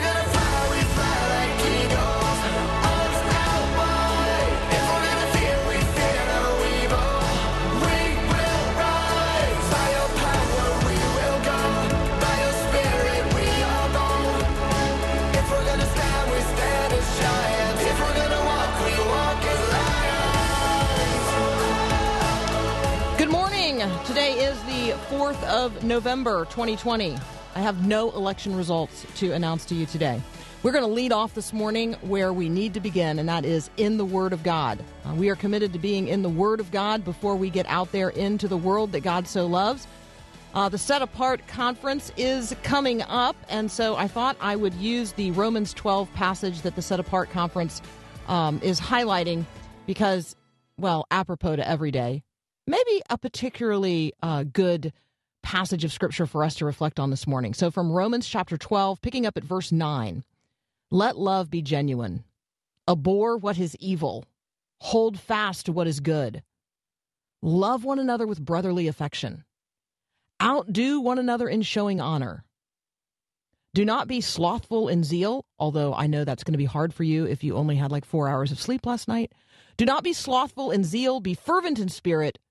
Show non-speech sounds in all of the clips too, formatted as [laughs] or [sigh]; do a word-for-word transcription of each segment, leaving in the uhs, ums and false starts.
gonna fly, we fly like eagles. Arms out wide. If we're gonna fear, we fear no evil. We will rise. By your power, we will go. By your spirit, we are born. If we're gonna stand, we stand as giants. If we're gonna walk, we walk as lions. Good morning. Today is the fourth of November, twenty twenty. I have no election results to announce to you today. We're going to lead off this morning where we need to begin, and that is in the Word of God. Uh, we are committed to being in the Word of God before we get out there into the world that God so loves. Uh, the Set Apart Conference is coming up, and so I thought I would use the Romans twelve passage that the Set Apart Conference um, is highlighting because, well, apropos to every day, maybe a particularly uh, good passage of Scripture for us to reflect on this morning. So from Romans chapter twelve, picking up at verse nine, let love be genuine, abhor what is evil, hold fast to what is good, love one another with brotherly affection, outdo one another in showing honor, do not be slothful in zeal, although I know that's going to be hard for you if you only had like four hours of sleep last night. Do not be slothful in zeal, be fervent in spirit,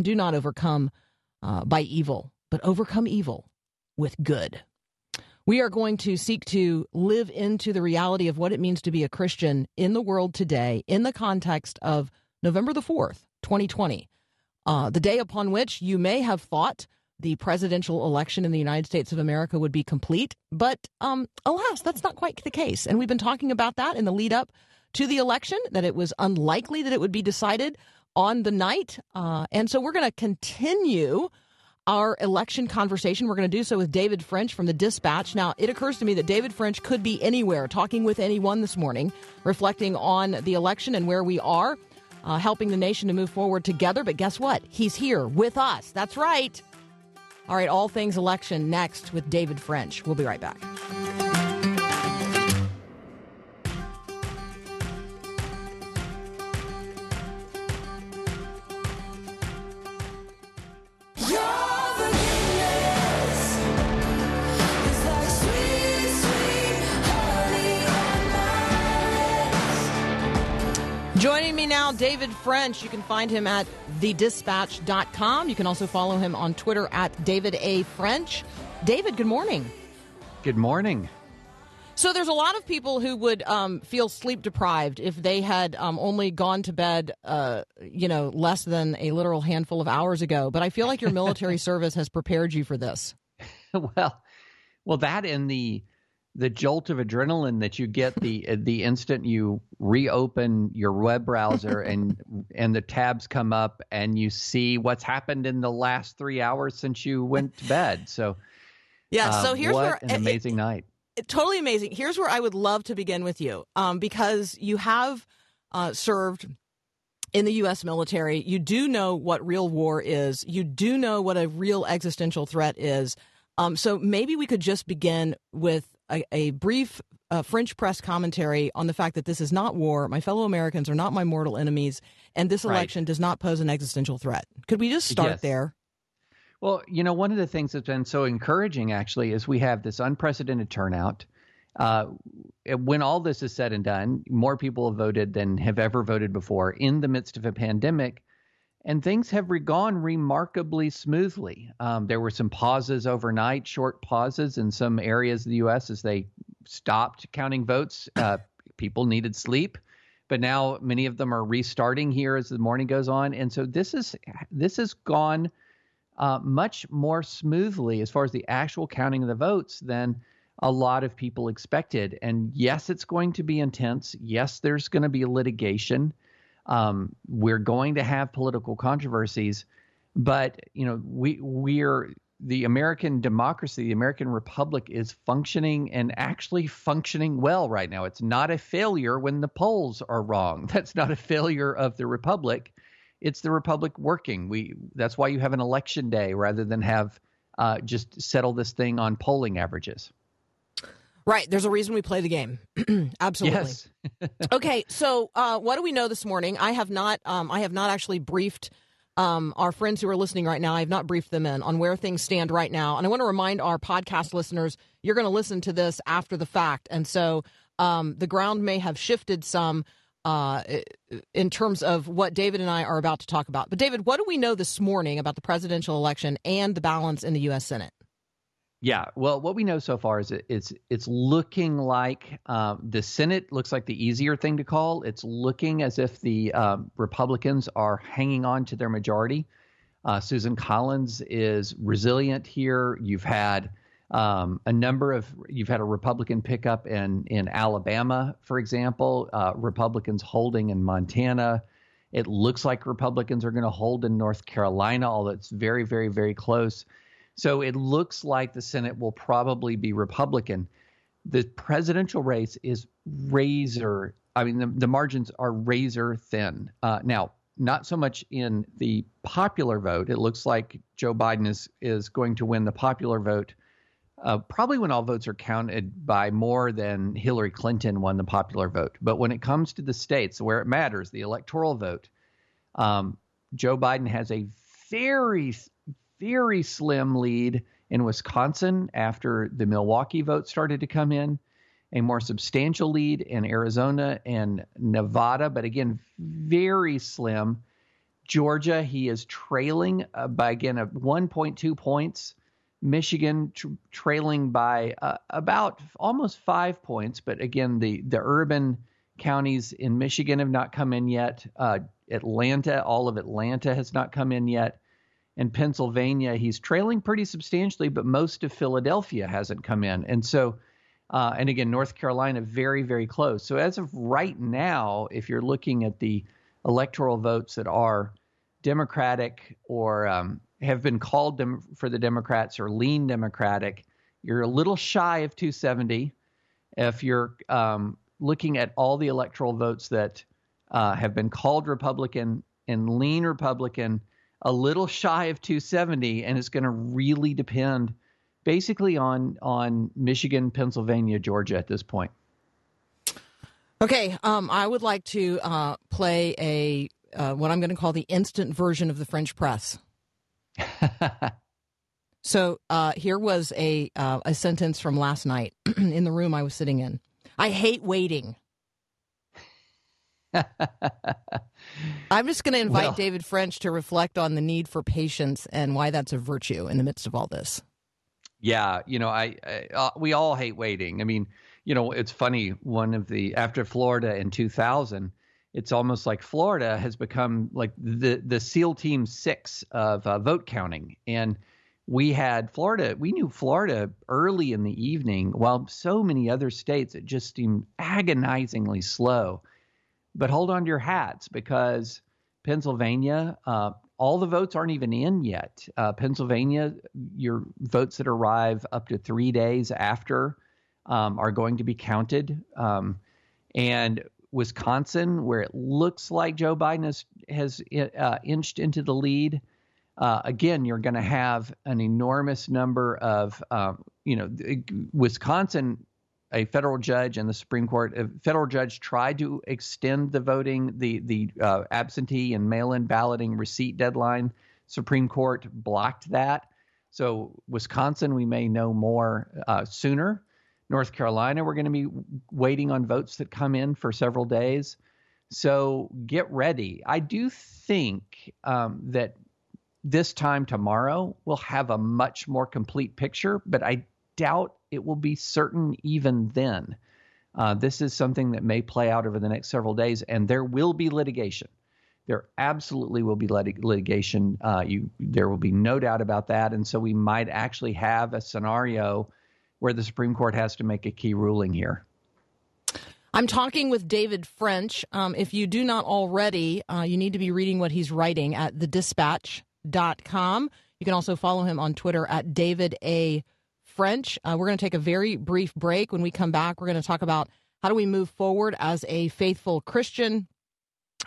Do not overcome uh, by evil, but overcome evil with good. We are going to seek to live into the reality of what it means to be a Christian in the world today in the context of November the fourth, twenty twenty, uh, the day upon which you may have thought the presidential election in the United States of America would be complete. But um, alas, that's not quite the case. And we've been talking about that in the lead up to the election, that it was unlikely that it would be decided on the night. Uh, and so we're going to continue our election conversation. We're going to do so with David French from the Dispatch. Now, it occurs to me that David French could be anywhere talking with anyone this morning, reflecting on the election and where we are, uh, helping the nation to move forward together. But guess what? He's here with us. That's right. All right. All things election next with David French. We'll be right back. Joining me now, David French. You can find him at the dispatch dot com. You can also follow him on Twitter at David A. French. David, good morning. Good morning. So there's a lot of people who would um, feel sleep deprived if they had um, only gone to bed, uh, you know, less than a literal handful of hours ago. But I feel like your military service has prepared you for this. Well, well, that and the the jolt of adrenaline that you get the the instant you reopen your web browser and and the tabs come up and you see what's happened in the last three hours since you went to bed. So yeah, um, so here's what where, an amazing it, night. It, totally amazing. Here's where I would love to begin with you, um, because you have uh, served in the U S military. You do know what real war is. You do know what a real existential threat is. Um, so maybe we could just begin with a, a brief uh, French press commentary on the fact that this is not war. My fellow Americans are not my mortal enemies, and this election right. does not pose an existential threat. Could we just start yes. there? Well, you know, one of the things that's been so encouraging, actually, is we have this unprecedented turnout, Uh, when all this is said and done, more people have voted than have ever voted before in the midst of a pandemic, and things have gone remarkably smoothly. Um, there were some pauses overnight, short pauses in some areas of the U S as they stopped counting votes. Uh, people needed sleep, but now many of them are restarting here as the morning goes on. And so this is this has gone uh, much more smoothly as far as the actual counting of the votes than a lot of people expected. And yes, it's going to be intense. Yes, there's going to be litigation. Um, we're going to have political controversies, but you know, we we're the American democracy, the American republic is functioning and actually functioning well right now. It's not a failure when the polls are wrong. That's not a failure of the republic. It's the republic working. We that's why you have an election day rather than have uh, just settle this thing on polling averages. Right. There's a reason we play the game. Absolutely. Yes. [laughs] Okay. So uh, what do we know this morning? I have not um, I have not actually briefed um, our friends who are listening right now. I have not briefed them in on where things stand right now. And I want to remind our podcast listeners, you're going to listen to this after the fact. And so um, the ground may have shifted some uh, in terms of what David and I are about to talk about. But, David, what do we know this morning about the presidential election and the balance in the U S. Senate? Yeah, well, what we know so far is it, it's it's looking like uh, the Senate looks like the easier thing to call. It's looking as if the uh, Republicans are hanging on to their majority. Uh, Susan Collins is resilient here. You've had um, a number of you've had a Republican pickup in in Alabama, for example, uh, Republicans holding in Montana. It looks like Republicans are going to hold in North Carolina, although it's very, very, very close. So it looks like the Senate will probably be Republican. The presidential race is razor. I mean, the, the margins are razor thin. Uh, now, not so much in the popular vote. It looks like Joe Biden is, is going to win the popular vote, uh, probably when all votes are counted by more than Hillary Clinton won the popular vote. But when it comes to the states where it matters, the electoral vote, um, Joe Biden has a very very slim lead in Wisconsin after the Milwaukee vote started to come in, a more substantial lead in Arizona and Nevada, but again, very slim. Georgia, he is trailing uh, by, again, uh, one point two points. Michigan tr- trailing by uh, about almost five points, but again, the, the urban counties in Michigan have not come in yet. Uh, Atlanta, all of Atlanta has not come in yet. In Pennsylvania, he's trailing pretty substantially, but most of Philadelphia hasn't come in. And so, uh, and again, North Carolina, very, very close. So as of right now, if you're looking at the electoral votes that are Democratic or um, have been called dem- for the Democrats or lean Democratic, you're a little shy of two seventy. If you're um, looking at all the electoral votes that uh, have been called Republican and lean Republican, a little shy of two seventy, and it's going to really depend basically on on Michigan, Pennsylvania, Georgia at this point. Okay, um, I would like to uh, play a uh, what I'm going to call the instant version of the French press. So uh, here was a uh, a sentence from last night in the room I was sitting in. I hate waiting. I'm just going to invite well, David French to reflect on the need for patience and why that's a virtue in the midst of all this. Yeah, you know, I, I uh, we all hate waiting. I mean, you know, it's funny. One of the after Florida in two thousand, it's almost like Florida has become like the the SEAL Team Six of uh, vote counting. And we had Florida. We knew Florida early in the evening, while so many other states it just seemed agonizingly slow. But hold on to your hats because Pennsylvania, uh, all the votes aren't even in yet. Uh, Pennsylvania, your votes that arrive up to three days after um, are going to be counted. Um, and Wisconsin, where it looks like Joe Biden has, has uh, inched into the lead, uh, again, you're going to have an enormous number of, um, you know, Wisconsin. A federal judge and the Supreme Court, a federal judge tried to extend the voting, the the uh, absentee and mail-in balloting receipt deadline. Supreme Court blocked that. So Wisconsin, we may know more uh, sooner. North Carolina, we're going to be waiting on votes that come in for several days. So get ready. I do think um, that this time tomorrow we'll have a much more complete picture, but I doubt it will be certain even then. Uh, this is something that may play out over the next several days, and there will be litigation. There absolutely will be lit- litigation. Uh, you, there will be no doubt about that. And so we might actually have a scenario where the Supreme Court has to make a key ruling here. I'm talking with David French. Um, if you do not already, uh, you need to be reading what he's writing at the dispatch dot com. You can also follow him on Twitter at David A. French. Uh, we're going to take a very brief break. When we come back, we're going to talk about how do we move forward as a faithful Christian.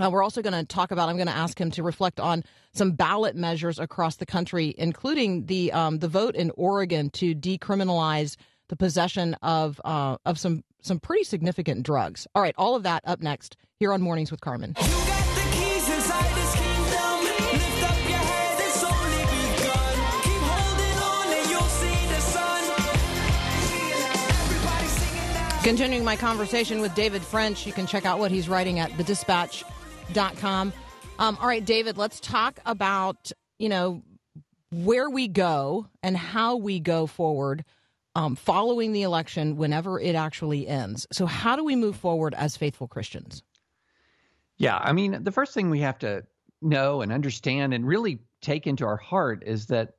Uh, we're also going to talk about, I'm going to ask him to reflect on some ballot measures across the country, including the um, the vote in Oregon to decriminalize the possession of uh, of some some pretty significant drugs. All right, all of that up next here on Mornings with Carmen. You got the keys inside this kingdom. Lift up your head, it's only begun. Keep holding on and you'll see the sun. Everybody singing now. Continuing my conversation with David French, you can check out what he's writing at the Dispatch. Dot com. Um, all right, David, let's talk about, you know, where we go and how we go forward um, following the election whenever it actually ends. So how do we move forward as faithful Christians? Yeah, I mean, the first thing we have to know and understand and really take into our heart is that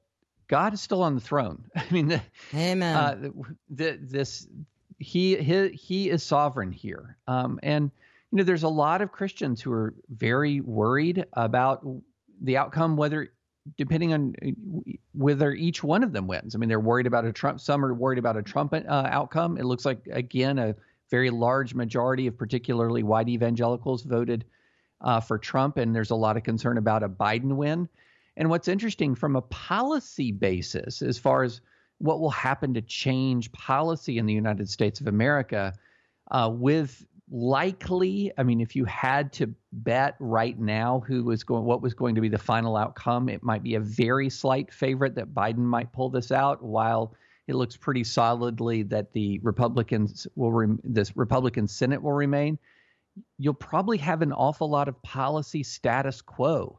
God is still on the throne. I mean, the, Amen. Uh, the, this he, he he is sovereign here. Um, and You know, there's a lot of Christians who are very worried about the outcome, whether depending on whether each one of them wins. I mean, they're worried about a Trump. Some are worried about a Trump uh, outcome. It looks like, again, a very large majority of particularly white evangelicals voted uh, for Trump, and there's a lot of concern about a Biden win. And what's interesting from a policy basis, as far as what will happen to change policy in the United States of America uh, with likely, I mean, if you had to bet right now who was going, what was going to be the final outcome, it might be a very slight favorite that Biden might pull this out, while it looks pretty solidly that the Republicans will, re- this Republican Senate will remain. You'll probably have an awful lot of policy status quo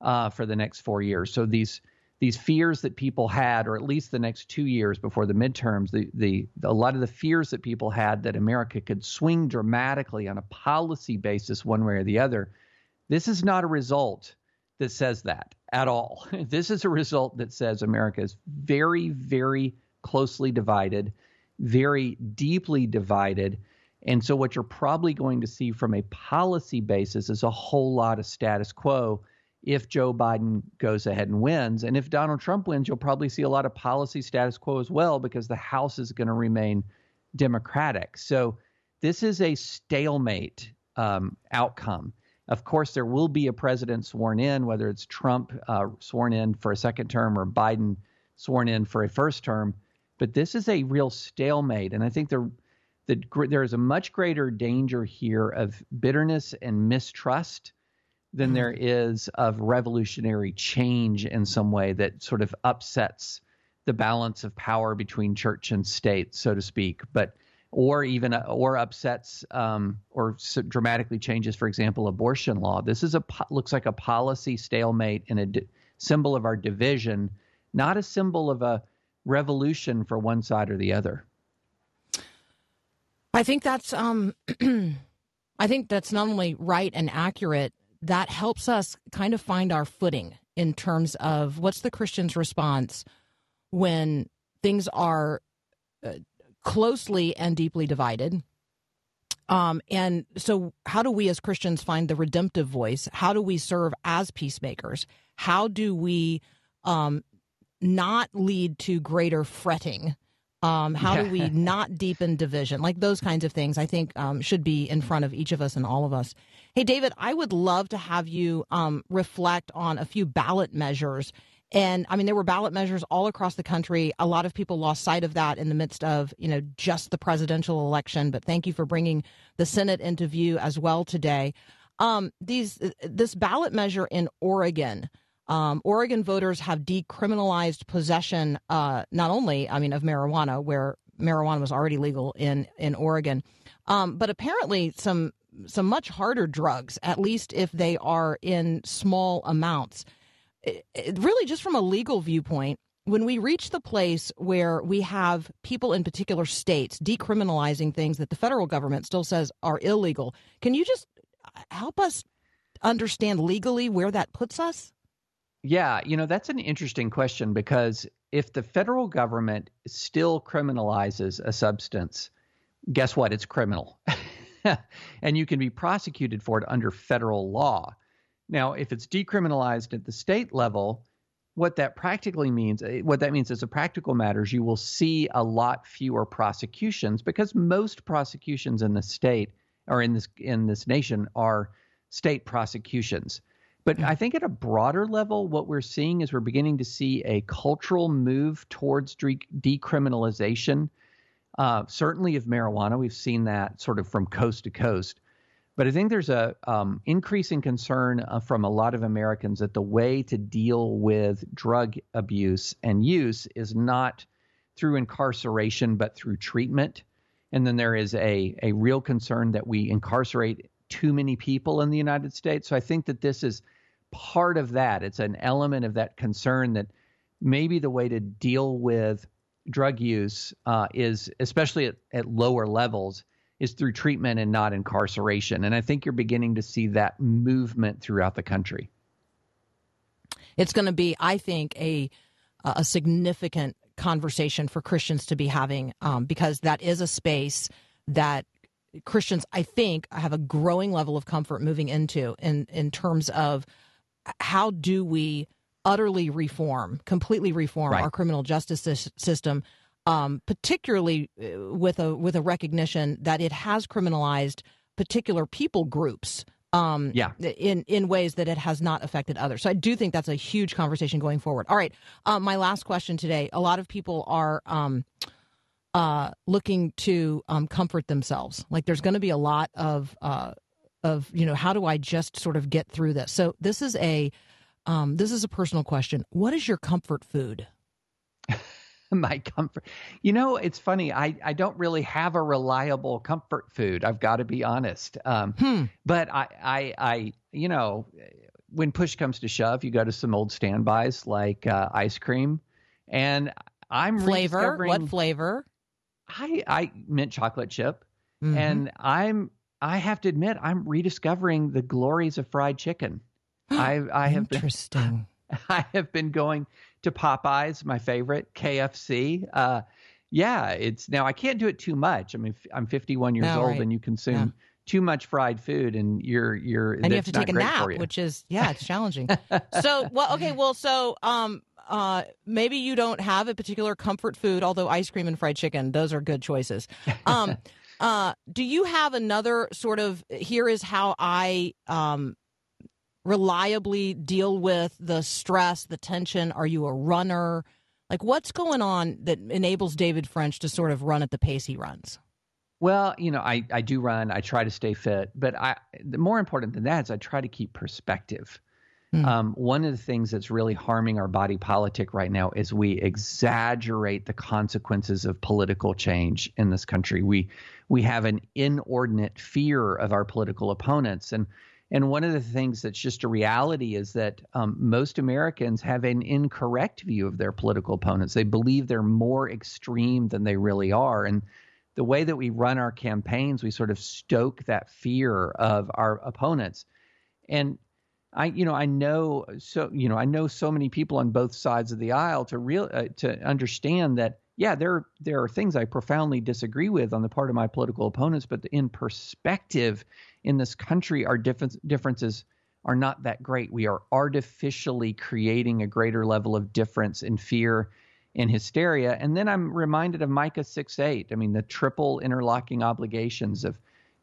uh, for the next four years. So these these fears that people had, or at least the next two years before the midterms, the, the a lot of the fears that people had that America could swing dramatically on a policy basis one way or the other, this is not a result that says that at all. This is a result that says America is very, very closely divided, very deeply divided. And so what you're probably going to see from a policy basis is a whole lot of status quo if Joe Biden goes ahead and wins. And if Donald Trump wins, you'll probably see a lot of policy status quo as well, because the House is going to remain Democratic. So this is a stalemate um, outcome. Of course, there will be a president sworn in, whether it's Trump uh, sworn in for a second term or Biden sworn in for a first term. But this is a real stalemate. And I think the, the, there is a much greater danger here of bitterness and mistrust than there is of revolutionary change in some way that sort of upsets the balance of power between church and state, so to speak, but or even or upsets um, or dramatically changes, for example, abortion law. This is a looks like a policy stalemate and a di- symbol of our division, not a symbol of a revolution for one side or the other. I think that's um, I think that's not only right and accurate. That helps us kind of find our footing in terms of what's the Christian's response when things are closely and deeply divided. Um, and so how do we as Christians find the redemptive voice? How do we serve as peacemakers? How do we um, not lead to greater fretting? Um, how do we not deepen division? Like those kinds of things, I think, um, should be in front of each of us and all of us. Hey, David, I would love to have you um, reflect on a few ballot measures. And I mean, there were ballot measures all across the country. A lot of people lost sight of that in the midst of, you know, just the presidential election. But thank you for bringing the Senate into view as well today. Um, these this ballot measure in Oregon. Um, Oregon voters have decriminalized possession, uh, not only, I mean, of marijuana, where marijuana was already legal in, in Oregon. Um, but apparently some some much harder drugs, at least if they are in small amounts. It, it really, just from a legal viewpoint, when we reach the place where we have people in particular states decriminalizing things that the federal government still says are illegal, can you just help us understand legally where that puts us? Yeah, you know, that's an interesting question, because if the federal government still criminalizes a substance, guess what? It's criminal. And you can be prosecuted for it under federal law. Now, if it's decriminalized at the state level, what that practically means, what that means as a practical matter is you will see a lot fewer prosecutions, because most prosecutions in the state or in this in this nation are state prosecutions. But I think at a broader level, what we're seeing is we're beginning to see a cultural move towards decriminalization, uh, certainly of marijuana. We've seen that sort of from coast to coast. But I think there's a um, increasing concern uh, from a lot of Americans that the way to deal with drug abuse and use is not through incarceration, but through treatment. And then there is a, a real concern that we incarcerate too many people in the United States. So I think that this is part of that. It's an element of that concern that maybe the way to deal with drug use uh, is, especially at, at lower levels, is through treatment and not incarceration. And I think you're beginning to see that movement throughout the country. It's going to be, I think, a a significant conversation for Christians to be having, um, because that is a space that Christians, I think, have a growing level of comfort moving into in, in terms of how do we utterly reform, completely reform right. our criminal justice system, um, particularly with a with a recognition that it has criminalized particular people groups um, yeah. in, in ways that it has not affected others. So I do think that's a huge conversation going forward. All right. Uh, my last question today. A lot of people are um, – Uh, looking to um, comfort themselves. Like, there's going to be a lot of, uh, of you know, how do I just sort of get through this? So this is a, um, this is a personal question. What is your comfort food? My comfort, you know, it's funny. I, I don't really have a reliable comfort food. I've got to be honest. Um, hmm. But I, I, I, you know, when push comes to shove, you go to some old standbys like uh, ice cream, and I'm flavor. Rediscovering- what flavor? I, I mint chocolate chip, mm-hmm. and I'm I have to admit I'm rediscovering the glories of fried chicken. I I have interesting. Been, I have been going to Popeyes, my favorite, K F C. Uh, yeah, it's now I can't do it too much. I mean, I'm fifty-one years oh, old, right. and you consume yeah. too much fried food, and you're you're and you have to take a nap, which is yeah, it's challenging. so well, okay, well, so um. Uh, maybe you don't have a particular comfort food, although ice cream and fried chicken, those are good choices. Um, uh, do you have another sort of, here is how I um, reliably deal with the stress, the tension? Are you a runner? Like, what's going on that enables David French to sort of run at the pace he runs? Well, you know, I, I do run. I try to stay fit. But I, the more important than that is I try to keep perspective. Mm. Um, one of the things that's really harming our body politic right now is we exaggerate the consequences of political change in this country. We we have an inordinate fear of our political opponents. And and one of the things that's just a reality is that um, most Americans have an incorrect view of their political opponents. They believe they're more extreme than they really are. And the way that we run our campaigns, we sort of stoke that fear of our opponents. And I, you know, I know so, you know, I know so many people on both sides of the aisle to real uh, to understand that, yeah, there there are things I profoundly disagree with on the part of my political opponents, but in perspective, in this country, our difference, differences are not that great. We are artificially creating a greater level of difference and fear and hysteria. And then I'm reminded of Micah six eight. I mean, the triple interlocking obligations of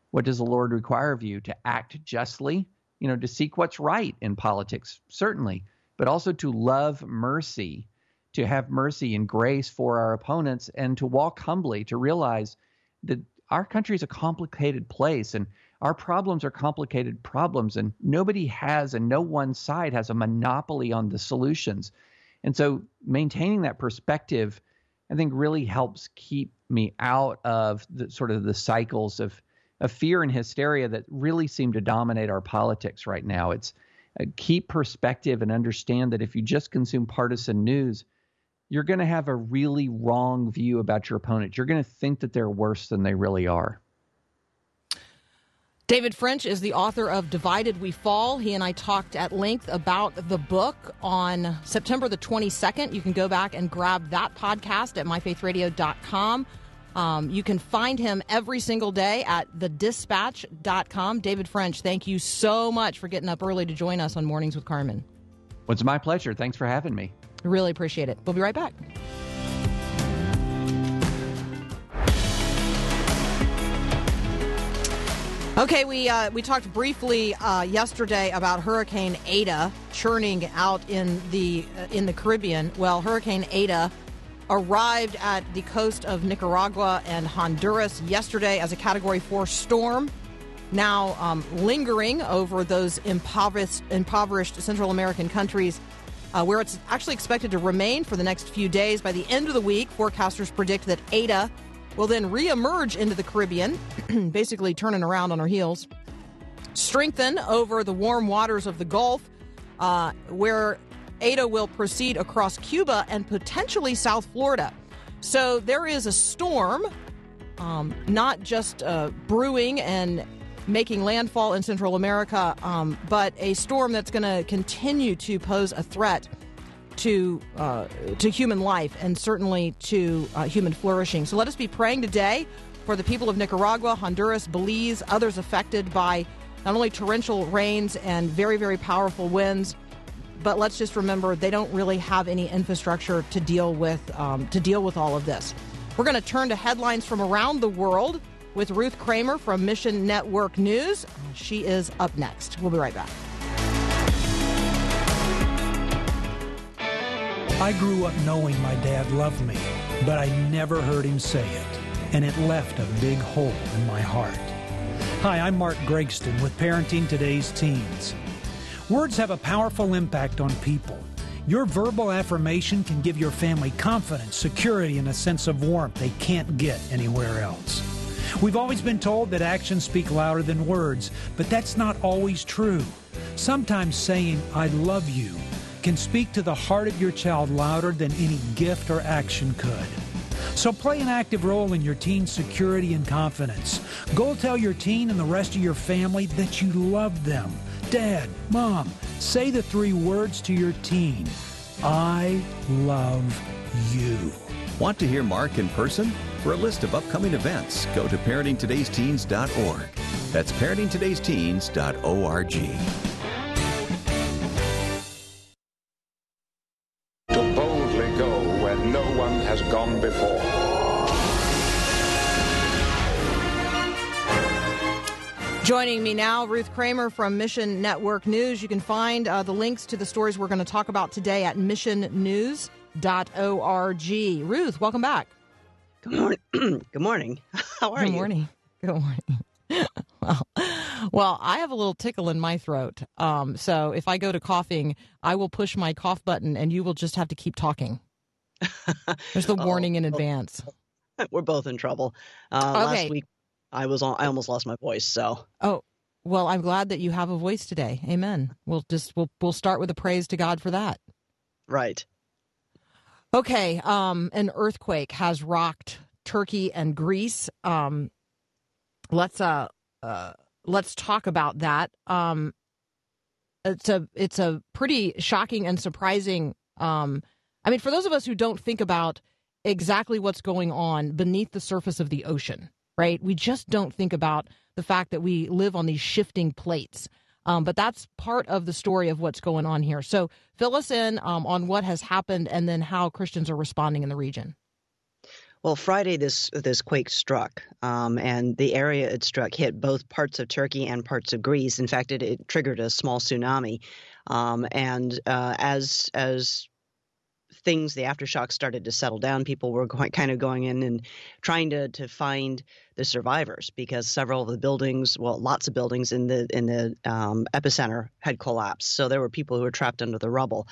what does the Lord require of you? To act justly. You know, to seek what's right in politics, certainly, but also to love mercy, to have mercy and grace for our opponents, and to walk humbly, to realize that our country is a complicated place and our problems are complicated problems, and nobody has and no one side has a monopoly on the solutions. And so maintaining that perspective I think really helps keep me out of the sort of the cycles of, of fear and hysteria that really seem to dominate our politics right now. It's uh, keep perspective and understand that if you just consume partisan news, you're going to have a really wrong view about your opponent. You're going to think that they're worse than they really are. David French is the author of Divided We Fall. He and I talked at length about the book on September the twenty-second. You can go back and grab that podcast at my faith radio dot com. Um, you can find him every single day at the dispatch dot com. David French, thank you so much for getting up early to join us on Mornings with Carmen. Well, it's my pleasure. Thanks for having me. Really appreciate it. We'll be right back. Okay, we uh, we talked briefly uh, yesterday about Hurricane Eta churning out in the uh, in the Caribbean. Well, Hurricane Eta arrived at the coast of Nicaragua and Honduras yesterday as a Category four storm, now um, lingering over those impoverished, impoverished Central American countries, uh, where it's actually expected to remain for the next few days. By the end of the week, forecasters predict that Eta will then reemerge into the Caribbean, basically turning around on her heels, strengthen over the warm waters of the Gulf, uh, where Eta will proceed across Cuba and potentially South Florida. So there is a storm, um, not just uh, brewing and making landfall in Central America, um, but a storm that's going to continue to pose a threat to uh, to human life and certainly to uh, human flourishing. So let us be praying today for the people of Nicaragua, Honduras, Belize, others affected by not only torrential rains and very, very powerful winds, but let's just remember they don't really have any infrastructure to deal with um, to deal with all of this. We're going to turn to headlines from around the world with Ruth Kramer from Mission Network News. She is up next. We'll be right back. I grew up knowing my dad loved me, but I never heard him say it, and it left a big hole in my heart. Hi, I'm Mark Gregston with Parenting Today's Teens. Words have a powerful impact on people. Your verbal affirmation can give your family confidence, security, and a sense of warmth they can't get anywhere else. We've always been told that actions speak louder than words, but that's not always true. Sometimes saying, "I love you," can speak to the heart of your child louder than any gift or action could. So play an active role in your teen's security and confidence. Go tell your teen and the rest of your family that you love them. Dad, Mom, say the three words to your teen. I love you. Want to hear Mark in person? For a list of upcoming events, go to parenting today's teens dot org. That's parenting today's teens dot org. Joining me now, Ruth Kramer from Mission Network News. You can find uh, the links to the stories we're going to talk about today at mission news dot org. Ruth, welcome back. Good morning. Good morning. How are Good you? Morning. Good morning. Well, well, I have a little tickle in my throat. Um, so if I go to coughing, I will push my cough button and you will just have to keep talking. There's the oh, warning in advance. We're both in trouble. Uh, okay. Last week, I was on, I almost lost my voice. So, oh, well, I'm glad that you have a voice today. Amen. We'll just we'll we'll start with a praise to God for that. Right. Okay. Um, an earthquake has rocked Turkey and Greece. Um, let's uh, uh let's talk about that. Um, it's a it's a pretty shocking and surprising. Um, I mean, for those of us who don't think about exactly what's going on beneath the surface of the ocean. Right. We just don't think about the fact that we live on these shifting plates. Um, but that's part of the story of what's going on here. So fill us in um, on what has happened and then how Christians are responding in the region. Well, Friday, this this quake struck um, and the area it struck hit both parts of Turkey and parts of Greece. In fact, it, it triggered a small tsunami. Um, and uh, as as. Things, the aftershocks started to settle down. People were going, kind of going in and trying to, to find the survivors because several of the buildings, well, lots of buildings in the in the um, epicenter had collapsed. So there were people who were trapped under the rubble.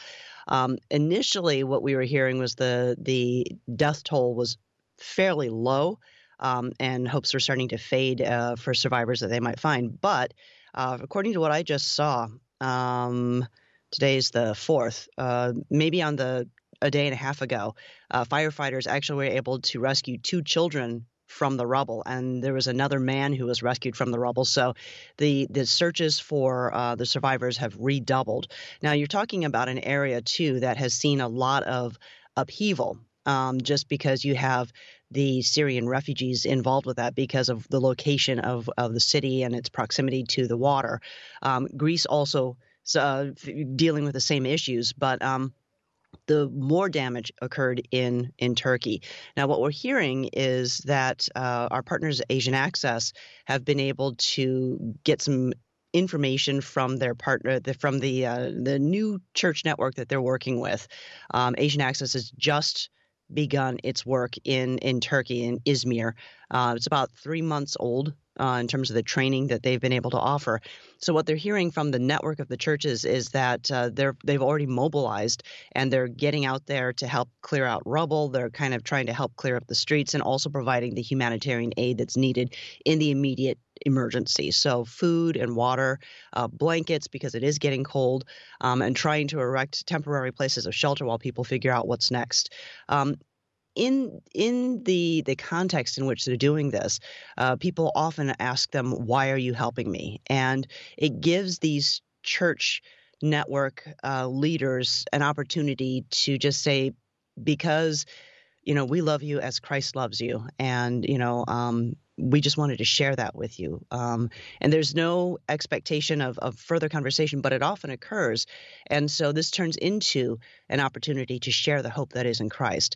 Um, initially, what we were hearing was the the death toll was fairly low, um, and hopes were starting to fade uh, for survivors that they might find. But uh, according to what I just saw, um, today's the fourth, uh, maybe on the a day and a half ago, uh, firefighters actually were able to rescue two children from the rubble, and there was another man who was rescued from the rubble. So the the searches for uh, the survivors have redoubled. Now, you're talking about an area, too, that has seen a lot of upheaval, um, just because you have the Syrian refugees involved with that because of the location of, of the city and its proximity to the water. Um, Greece also uh, dealing with the same issues, but um, the more damage occurred in, in Turkey. Now, what we're hearing is that uh, our partners, Asian Access, have been able to get some information from their partner, the, from the uh, the new church network that they're working with. Um, Asian Access has just begun its work in, in Turkey, in Izmir. Uh, it's about three months old uh, in terms of the training that they've been able to offer. So what they're hearing from the network of the churches is that uh, they're, they've already mobilized and they're getting out there to help clear out rubble. They're kind of trying to help clear up the streets and also providing the humanitarian aid that's needed in the immediate emergency. So food and water, uh, blankets, because it is getting cold, um, and trying to erect temporary places of shelter while people figure out what's next. Um, In in the the context in which they're doing this, uh, people often ask them, "Why are you helping me?" And it gives these church network uh, leaders an opportunity to just say, "Because, you know, we love you as Christ loves you, and you know." Um, We just wanted to share that with you. Um, and there's no expectation of, of further conversation, but it often occurs. And so this turns into an opportunity to share the hope that is in Christ.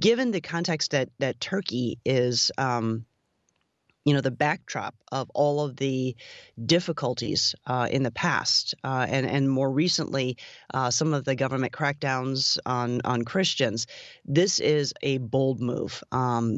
Given the context that, that Turkey is, um, you know, the backdrop of all of the difficulties uh, in the past uh, and, and more recently, uh, some of the government crackdowns on, on Christians, this is a bold move. Um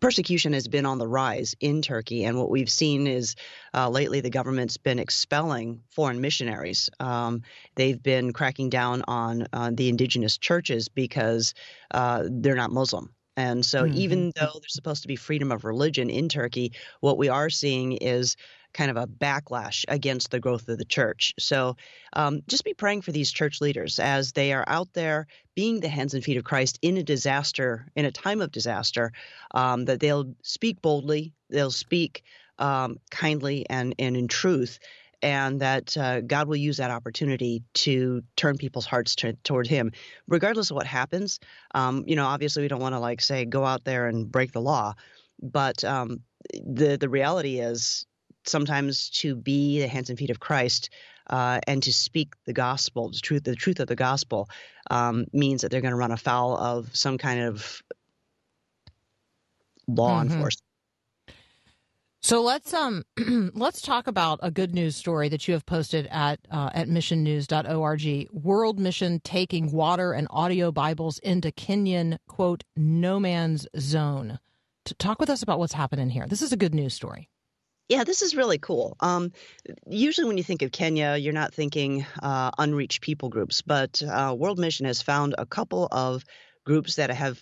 Persecution has been on the rise in Turkey, and what we've seen is uh, lately the government's been expelling foreign missionaries. Um, they've been cracking down on uh, the indigenous churches because uh, they're not Muslim. And so mm-hmm. even though there's supposed to be freedom of religion in Turkey, what we are seeing is kind of a backlash against the growth of the church. So um, just be praying for these church leaders as they are out there being the hands and feet of Christ in a disaster, in a time of disaster, um, that they'll speak boldly, they'll speak um, kindly and, and in truth, and that uh, God will use that opportunity to turn people's hearts t- toward him, regardless of what happens. Um, you know, obviously we don't want to like say, go out there and break the law, but um, the the reality is, sometimes to be the hands and feet of Christ uh, and to speak the gospel, the truth, the truth of the gospel um, means that they're going to run afoul of some kind of law mm-hmm. enforcement. So let's um let's talk about a good news story that you have posted at uh, at mission news dot org. World Mission taking water and audio Bibles into Kenyan quote no man's zone. To talk with us about what's happening here. This is a good news story. Yeah, this is really cool. Um, usually when you think of Kenya, you're not thinking uh, unreached people groups, but uh, World Mission has found a couple of groups that have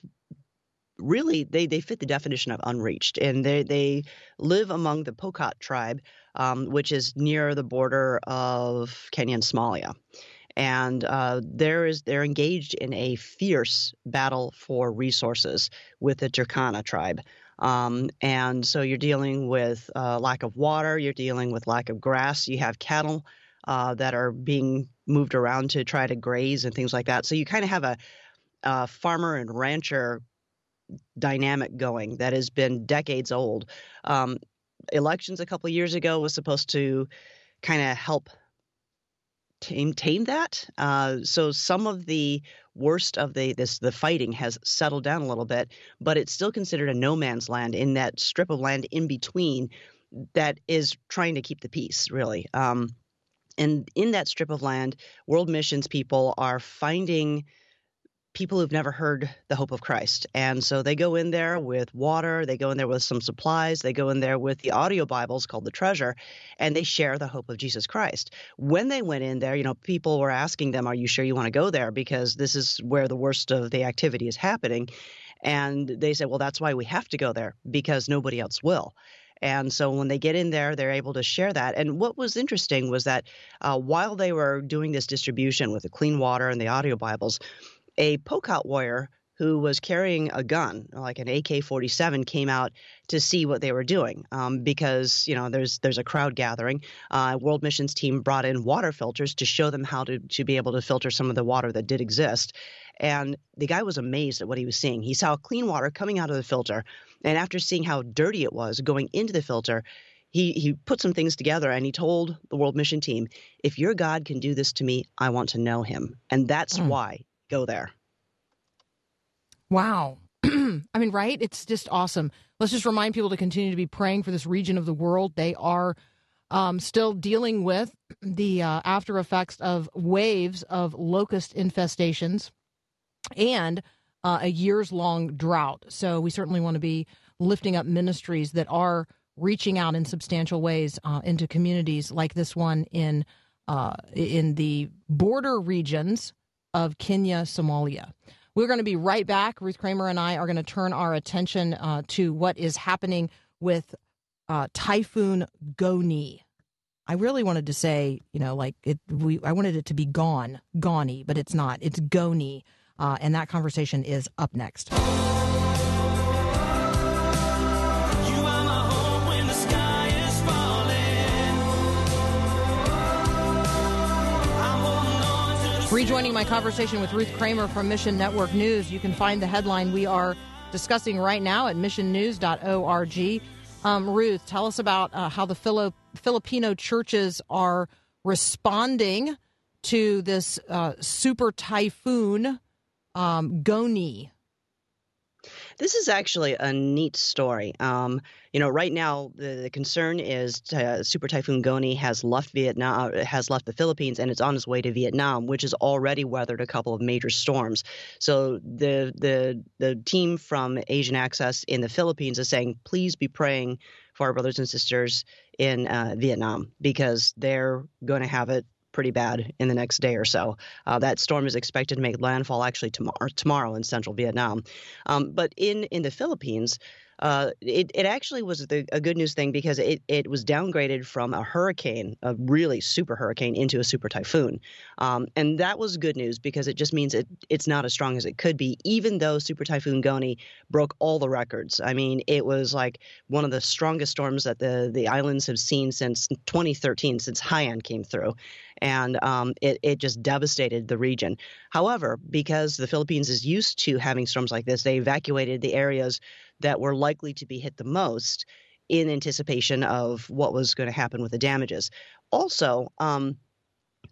really, they, they fit the definition of unreached, and they, they live among the Pokot tribe, um, which is near the border of Kenya and Somalia. And uh, there is they're engaged in a fierce battle for resources with the Turkana tribe. Um, and so you're dealing with uh, lack of water, you're dealing with lack of grass, you have cattle uh, that are being moved around to try to graze and things like that. So you kind of have a, a farmer and rancher dynamic going that has been decades old. Um, elections a couple of years ago was supposed to kind of help tame, tame that. Uh, so some of the worst of the this the fighting has settled down a little bit, but it's still considered a no man's land in that strip of land in between that is trying to keep the peace, really. Um, and in that strip of land, World Mission's people are finding people who've never heard the hope of Christ. And so they go in there with water, they go in there with some supplies, they go in there with the audio Bibles called The Treasure, and they share the hope of Jesus Christ. When they went in there, you know, people were asking them, are you sure you want to go there? Because this is where the worst of the activity is happening. And they said, well, that's why we have to go there, because nobody else will. And so when they get in there, they're able to share that. And what was interesting was that uh, while they were doing this distribution with the clean water and the audio Bibles, a Pokot warrior who was carrying a gun, like an A K forty-seven, came out to see what they were doing um, because, you know, there's there's a crowd gathering. Uh, World Mission's team brought in water filters to show them how to, to be able to filter some of the water that did exist. And the guy was amazed at what he was seeing. He saw clean water coming out of the filter. And after seeing how dirty it was going into the filter, he, he put some things together and he told the World Mission team, if your God can do this to me, I want to know him. And that's mm. why go there. Wow. I mean, right? It's just awesome. Let's just remind people to continue to be praying for this region of the world. They are um, still dealing with the uh, after effects of waves of locust infestations and uh, a years-long drought. So we certainly want to be lifting up ministries that are reaching out in substantial ways uh, into communities like this one in uh, in the border regions of Kenya, Somalia. We're going to be right back. Ruth Kramer and I are going to turn our attention uh, to what is happening with uh, Typhoon Goni. I really wanted to say, you know, like it. We I wanted it to be gone, Goni, but it's not. It's Goni, uh, and that conversation is up next. Rejoining my conversation with Ruth Kramer from Mission Network News. You can find the headline we are discussing right now at mission news dot org. Um, Ruth, tell us about uh, how the Filo- Filipino churches are responding to this uh, super typhoon, um, Goni. This is actually a neat story. Um, you know, right now the, the concern is uh, Super Typhoon Goni has left Vietnam, has left the Philippines, and it's on its way to Vietnam, which has already weathered a couple of major storms. So the the the team from Asian Access in the Philippines is saying, please be praying for our brothers and sisters in uh, Vietnam, because they're going to have it pretty bad in the next day or so. Uh, that storm is expected to make landfall actually tomorrow, tomorrow in central Vietnam. Um, but in, in the Philippines, uh, it, it actually was the, a good news thing because it, it was downgraded from a hurricane, a really super hurricane, into a super typhoon. Um, and that was good news because it just means it it's not as strong as it could be, even though Super Typhoon Goni broke all the records. I mean, it was like one of the strongest storms that the, the islands have seen since twenty thirteen, since Haiyan came through. And um, it, it just devastated the region. However, because the Philippines is used to having storms like this, they evacuated the areas that were likely to be hit the most in anticipation of what was going to happen with the damages. Also, um,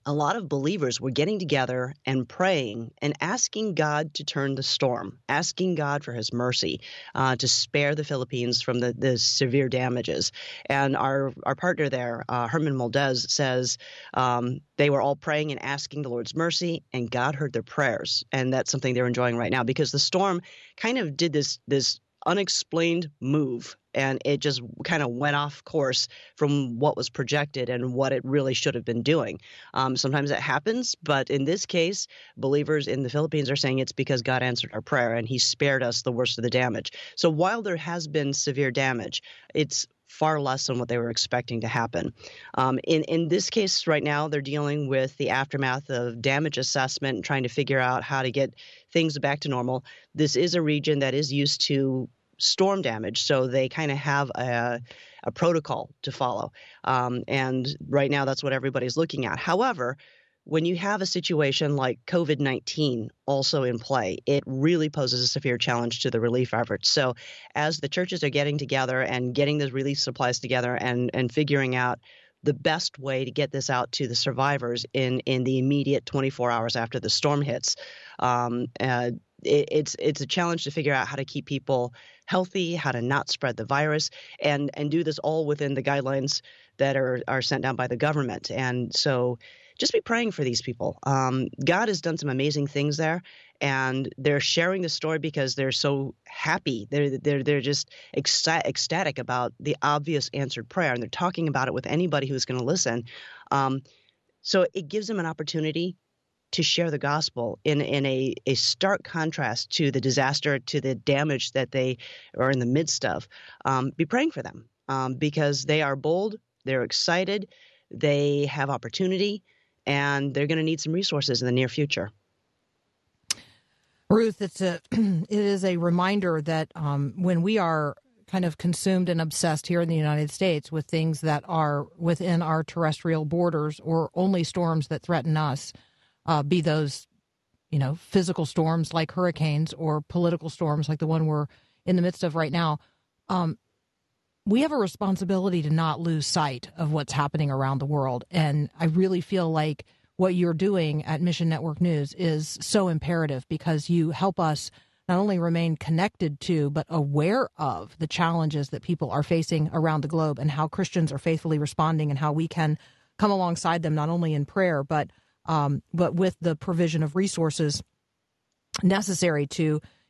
a lot of believers were getting together and praying and asking God to turn the storm, asking God for his mercy uh, to spare the Philippines from the, the severe damages. And our, our partner there, uh, Herman Muldez, says um, they were all praying and asking the Lord's mercy, and God heard their prayers. And that's something they're enjoying right now because the storm kind of did this this unexplained move, and it just kind of went off course from what was projected and what it really should have been doing. Um, sometimes that happens, but in this case, believers in the Philippines are saying it's because God answered our prayer and he spared us the worst of the damage. So while there has been severe damage, it's far less than what they were expecting to happen. Um, in, in this case right now, they're dealing with the aftermath of damage assessment and trying to figure out how to get things back to normal. This is a region that is used to storm damage, so they kind of have a, a protocol to follow. Um, and right now, that's what everybody's looking at. However, when you have a situation like covid nineteen also in play, it really poses a severe challenge to the relief efforts. So as the churches are getting together and getting those relief supplies together and, and figuring out the best way to get this out to the survivors in, in the immediate twenty-four hours after the storm hits, um, uh, it, it's it's a challenge to figure out how to keep people healthy, how to not spread the virus, and, and do this all within the guidelines that are, are sent down by the government. And so just be praying for these people. Um, God has done some amazing things there, and they're sharing the story because they're so happy. They're they're they're just ecstatic about the obvious answered prayer, and they're talking about it with anybody who's going to listen. Um, so it gives them an opportunity to share the gospel in, in a, a stark contrast to the disaster, to the damage that they are in the midst of. Um, be praying for them um, because they are bold, they're excited, they have opportunity, and they're going to need some resources in the near future. Ruth, it's a, it is a reminder that um, when we are kind of consumed and obsessed here in the United States with things that are within our terrestrial borders or only storms that threaten us, Uh, be those, you know, physical storms like hurricanes or political storms like the one we're in the midst of right now, um, we have a responsibility to not lose sight of what's happening around the world. And I really feel like what you're doing at Mission Network News is so imperative because you help us not only remain connected to, but aware of the challenges that people are facing around the globe and how Christians are faithfully responding and how we can come alongside them, not only in prayer, but Um, but with the provision of resources necessary to,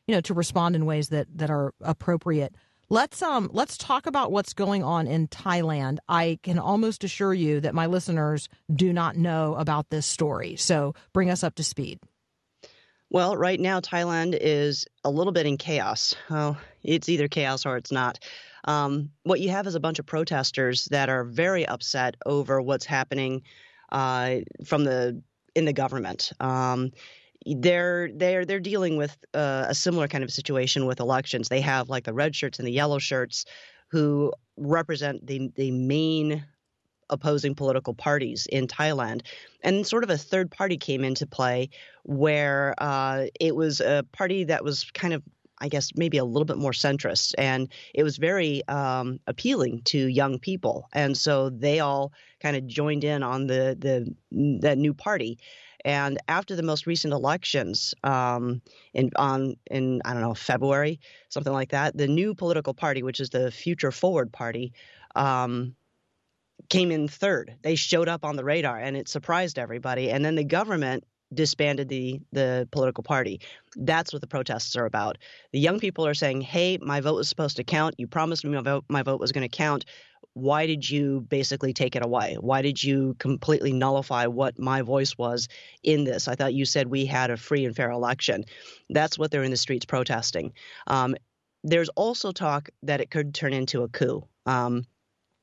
you know, to respond in ways that, that are appropriate. Let's um let's talk about what's going on in Thailand. I can almost assure you that my listeners do not know about this story. So bring us up to speed. Well, right now, Thailand is a little bit in chaos. Oh, it's either chaos or it's not. Um, what you have is a bunch of protesters that are very upset over what's happening Uh, from the in the government. Um, they're they're they're dealing with uh, a similar kind of situation with elections. They have like the red shirts and the yellow shirts, who represent the the main opposing political parties in Thailand, and sort of a third party came into play where uh, it was a party that was kind of, I guess, maybe a little bit more centrist, and it was very um, appealing to young people, and so they all kind of joined in on the the that new party. And after the most recent elections, um, in on in I don't know February, something like that, the new political party, which is the Future Forward Party, um, came in third. They showed up on the radar, and it surprised everybody. And then the government disbanded the the political party. That's what the protests are about. The young people are saying, hey, my vote was supposed to count. You promised me my vote, my vote was going to count. Why did you basically take it away? Why did you completely nullify what my voice was in this? I thought you said we had a free and fair election. That's what they're in the streets protesting. Um, there's also talk that it could turn into a coup. Um,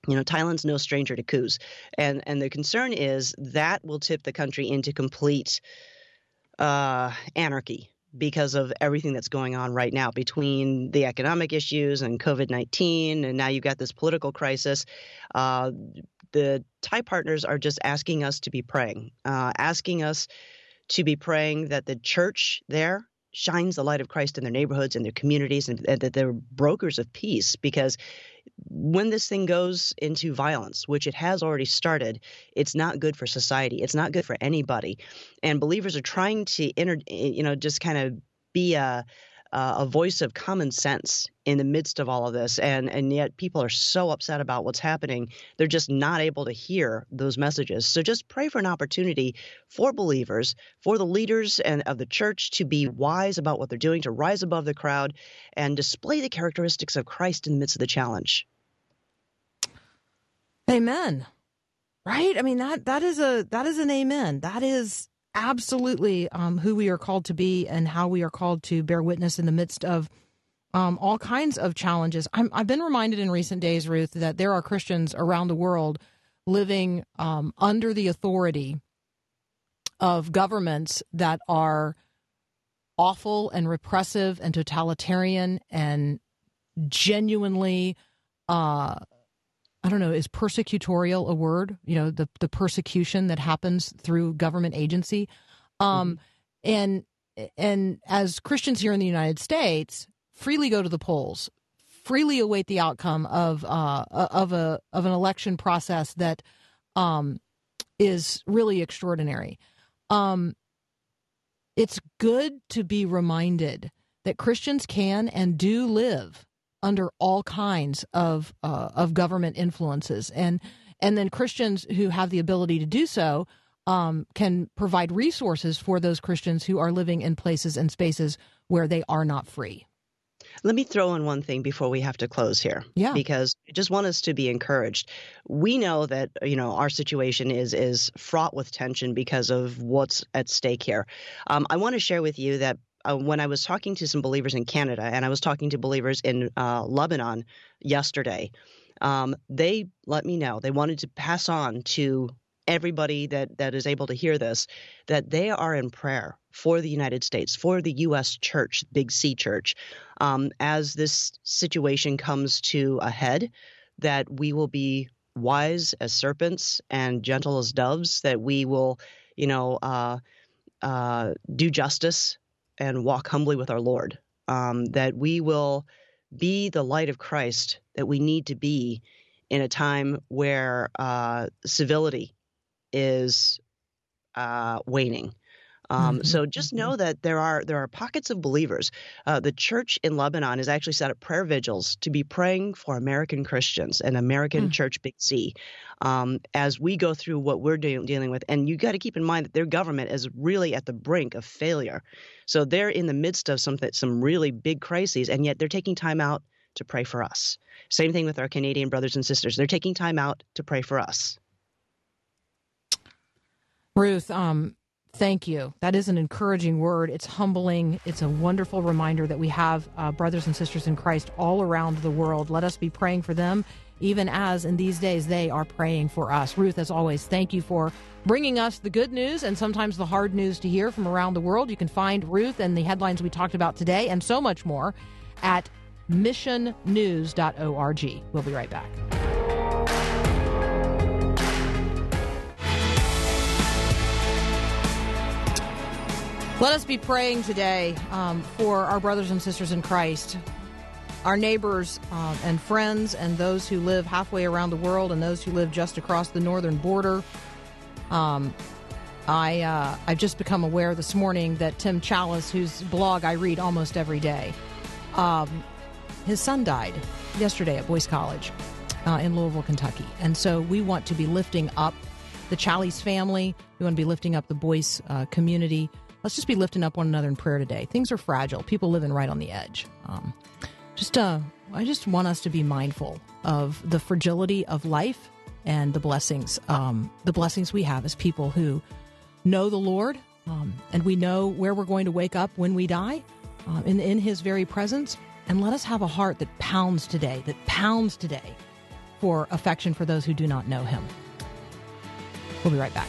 You know, Thailand's no stranger to coups. And and the concern is that will tip the country into complete uh, anarchy because of everything that's going on right now between the economic issues and COVID nineteen. And now you've got this political crisis. Uh, the Thai partners are just asking us to be praying, uh, asking us to be praying that the church there shines the light of Christ in their neighborhoods and their communities, and, and that they're brokers of peace, because when this thing goes into violence, which it has already started, it's not good for society. It's not good for anybody. And believers are trying to, inter- you know, just kind of be a a voice of common sense in the midst of all of this. And and yet people are so upset about what's happening. They're just not able to hear those messages. So just pray for an opportunity for believers, for the leaders and of the church to be wise about what they're doing, to rise above the crowd and display the characteristics of Christ in the midst of the challenge. Amen. Right? I mean, that that is a that is an amen. That is absolutely um, who we are called to be and how we are called to bear witness in the midst of um, all kinds of challenges. I'm, I've been reminded in recent days, Ruth, that there are Christians around the world living um, under the authority of governments that are awful and repressive and totalitarian and genuinely, uh, I don't know, is persecutorial a word? You know, the, the persecution that happens through government agency. Um, and and as Christians here in the United States, freely go to the polls, freely await the outcome of uh, of a of an election process that um, is really extraordinary. Um, it's good to be reminded that Christians can and do live under all kinds of uh, of government influences, and and then Christians who have the ability to do so um, can provide resources for those Christians who are living in places and spaces where they are not free. Let me throw in one thing before we have to close here, yeah. because I just want us to be encouraged. We know that, you know, our situation is is fraught with tension because of what's at stake here. Um, I want to share with you that uh, when I was talking to some believers in Canada, and I was talking to believers in uh, Lebanon yesterday, um, they let me know they wanted to pass on to everybody that, that is able to hear this, that they are in prayer for the United States, for the U S church, Big C church, um, as this situation comes to a head, that we will be wise as serpents and gentle as doves, that we will, you know, uh, uh, do justice and walk humbly with our Lord, um, that we will be the light of Christ that we need to be in a time where uh, civility is uh, waning. Um, mm-hmm. So just know that there are there are pockets of believers. Uh, the church in Lebanon has actually set up prayer vigils to be praying for American Christians and American mm. Church Big C um, as we go through what we're de- dealing with. And you got to keep in mind that their government is really at the brink of failure. So they're in the midst of some, some really big crises, and yet they're taking time out to pray for us. Same thing with our Canadian brothers and sisters. They're taking time out to pray for us. Ruth, um, thank you. That is an encouraging word. It's humbling. It's a wonderful reminder that we have uh, brothers and sisters in Christ all around the world. Let us be praying for them, even as in these days they are praying for us. Ruth, as always, thank you for bringing us the good news and sometimes the hard news to hear from around the world. You can find Ruth and the headlines we talked about today and so much more at mission news dot org. We'll be right back. Let us be praying today um, for our brothers and sisters in Christ, our neighbors uh, and friends, and those who live halfway around the world and those who live just across the northern border. Um, I, uh, I've just become aware this morning that Tim Challies, whose blog I read almost every day, um, his son died yesterday at Boyce College uh, in Louisville, Kentucky. And so we want to be lifting up the Challies family. We want to be lifting up the Boyce uh, community. Let's just be lifting up one another in prayer today. Things are fragile. People living right on the edge. Um, just, uh, I just want us to be mindful of the fragility of life and the blessings, um, the blessings we have as people who know the Lord, um, and we know where we're going to wake up when we die, um, in, in his very presence. And let us have a heart that pounds today, that pounds today for affection for those who do not know him. We'll be right back.